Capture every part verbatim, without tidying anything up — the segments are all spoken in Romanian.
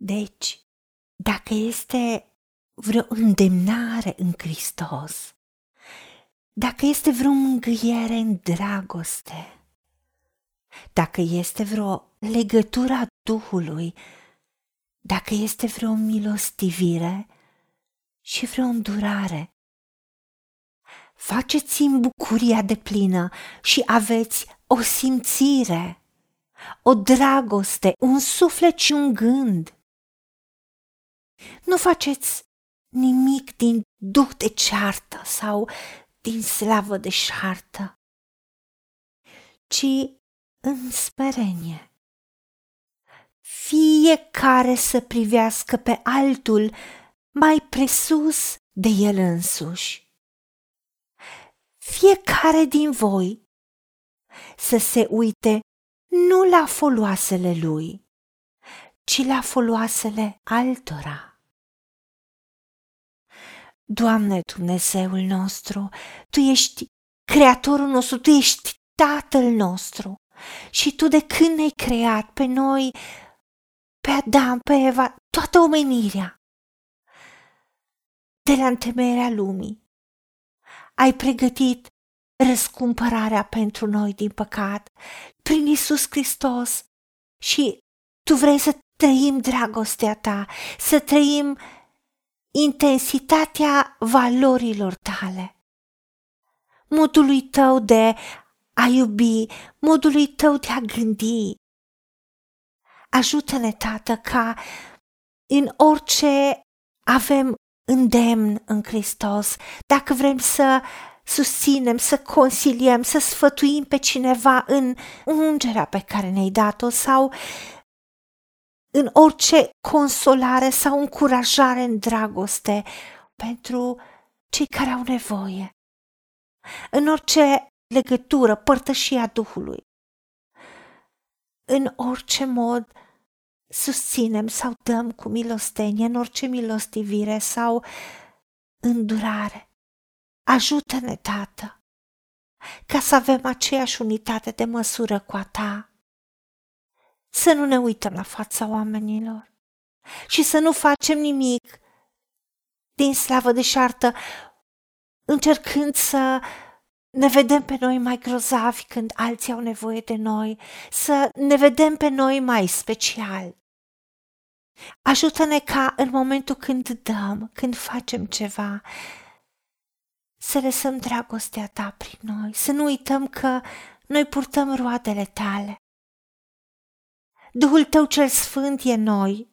Deci, dacă este vreo îndemnare în Hristos, dacă este vreo mângâiere în dragoste, dacă este vreo legătură a Duhului, dacă este vreo milostivire și vreo îndurare, faceți-mi bucuria deplină și aveți o simțire, o dragoste, un suflet și un gând. Nu faceți nimic din duh de ceartă sau din slavă de șartă, ci în smerenie. Fiecare să privească pe altul mai presus de el însuși. Fiecare din voi să se uite nu la foloasele lui, ci la foloasele altora. Doamne Dumnezeul nostru, Tu ești Creatorul nostru, Tu ești Tatăl nostru și Tu de când ne-ai creat pe noi, pe Adam, pe Eva, toată omenirea, de la întemeierea lumii, ai pregătit răscumpărarea pentru noi din păcat prin Iisus Hristos și Tu vrei să trăim dragostea Ta, să trăim intensitatea valorilor Tale, modului Tău de a iubi, modului Tău de a gândi. Ajută-ne, Tată, ca în orice avem îndemn în Hristos, dacă vrem să susținem, să consiliem, să sfătuim pe cineva în ungerea pe care ne-ai dat-o sau în orice consolare sau încurajare în dragoste pentru cei care au nevoie, în orice legătură, părtășia Duhului, în orice mod susținem sau dăm cu milostenie, în orice milostivire sau îndurare. Ajută-ne, Tată, ca să avem aceeași unitate de măsură cu a Ta, să nu ne uităm la fața oamenilor și să nu facem nimic din slavă de șartă, încercând să ne vedem pe noi mai grozavi când alții au nevoie de noi, să ne vedem pe noi mai special. Ajută-ne ca în momentul când dăm, când facem ceva, să lăsăm dragostea Ta prin noi, să nu uităm că noi purtăm roadele Tale. Duhul Tău cel Sfânt e noi,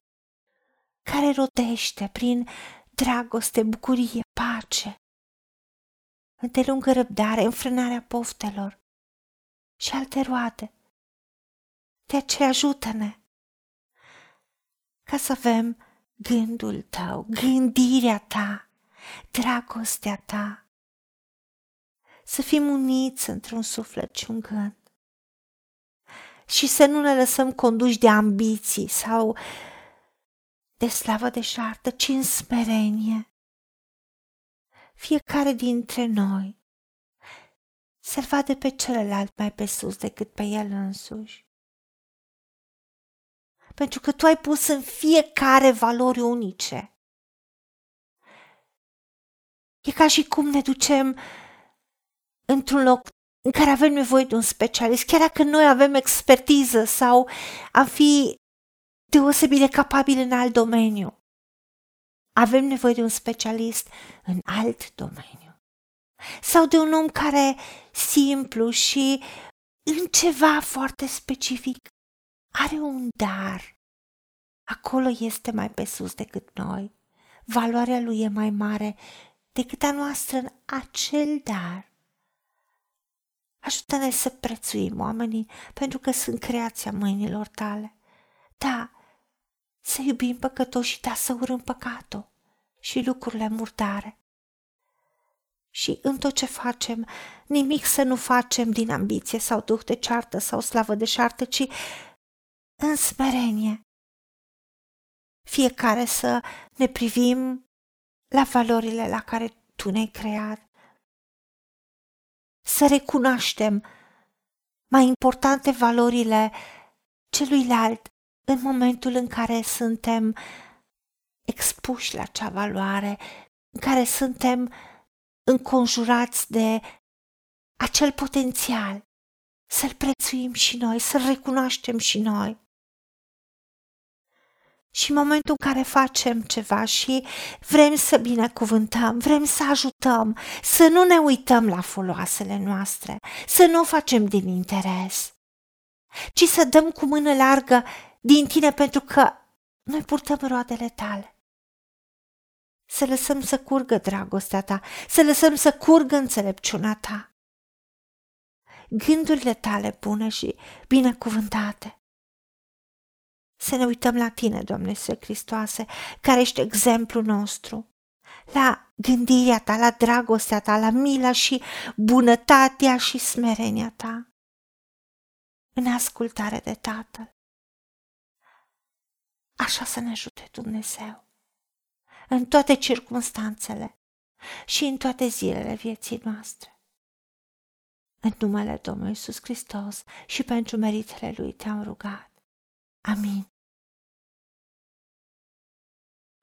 care rodește prin dragoste, bucurie, pace, îndelungă răbdare, înfrânarea poftelor și alte roade. De aceea ajută-ne ca să avem gândul Tău, gândirea Ta, dragostea Ta, să fim uniți într-un suflet și un gând și să nu ne lăsăm conduși de ambiții sau de slavă de șartă, ci în smerenie. Fiecare dintre noi să-l vadă pe celălalt mai pe sus decât pe el însuși. Pentru că Tu ai pus în fiecare valori unice. E ca și cum ne ducem într-un loc în care avem nevoie de un specialist, chiar dacă noi avem expertiză sau am fi deosebit de capabili în alt domeniu. Avem nevoie de un specialist în alt domeniu sau de un om care simplu și în ceva foarte specific are un dar. Acolo este mai pe sus decât noi. Valoarea lui e mai mare decât a noastră în acel dar. Ajută-ne să prețuim oamenii pentru că sunt creația mâinilor Tale. Da, să iubim păcătoșii, dar să urâm păcatul și lucrurile murdare. Și în tot ce facem, nimic să nu facem din ambiție sau duh de ceartă sau slavă de șartă, ci în smerenie. Fiecare să ne privim la valorile la care Tu ne-ai creat. Să recunoaștem mai importante valorile celuilalt în momentul în care suntem expuși la acea valoare, în care suntem înconjurați de acel potențial, să-l prețuim și noi, să-l recunoaștem și noi. Și în momentul în care facem ceva și vrem să binecuvântăm, vrem să ajutăm, să nu ne uităm la foloasele noastre, să nu o facem din interes, ci să dăm cu mână largă din tine pentru că noi purtăm roadele tale. Să lăsăm să curgă dragostea ta, să lăsăm să curgă înțelepciunea ta, gândurile tale bune și binecuvântate. Să ne uităm la tine, Doamne Iisuse Hristoase, care ești exemplul nostru, la gândirea ta, la dragostea ta, la mila și bunătatea și smerenia ta, în ascultare de Tatăl. Așa să ne ajute Dumnezeu în toate circumstanțele și în toate zilele vieții noastre. În numele Domnului Iisus Hristos și pentru meritele Lui te-am rugat. Amin.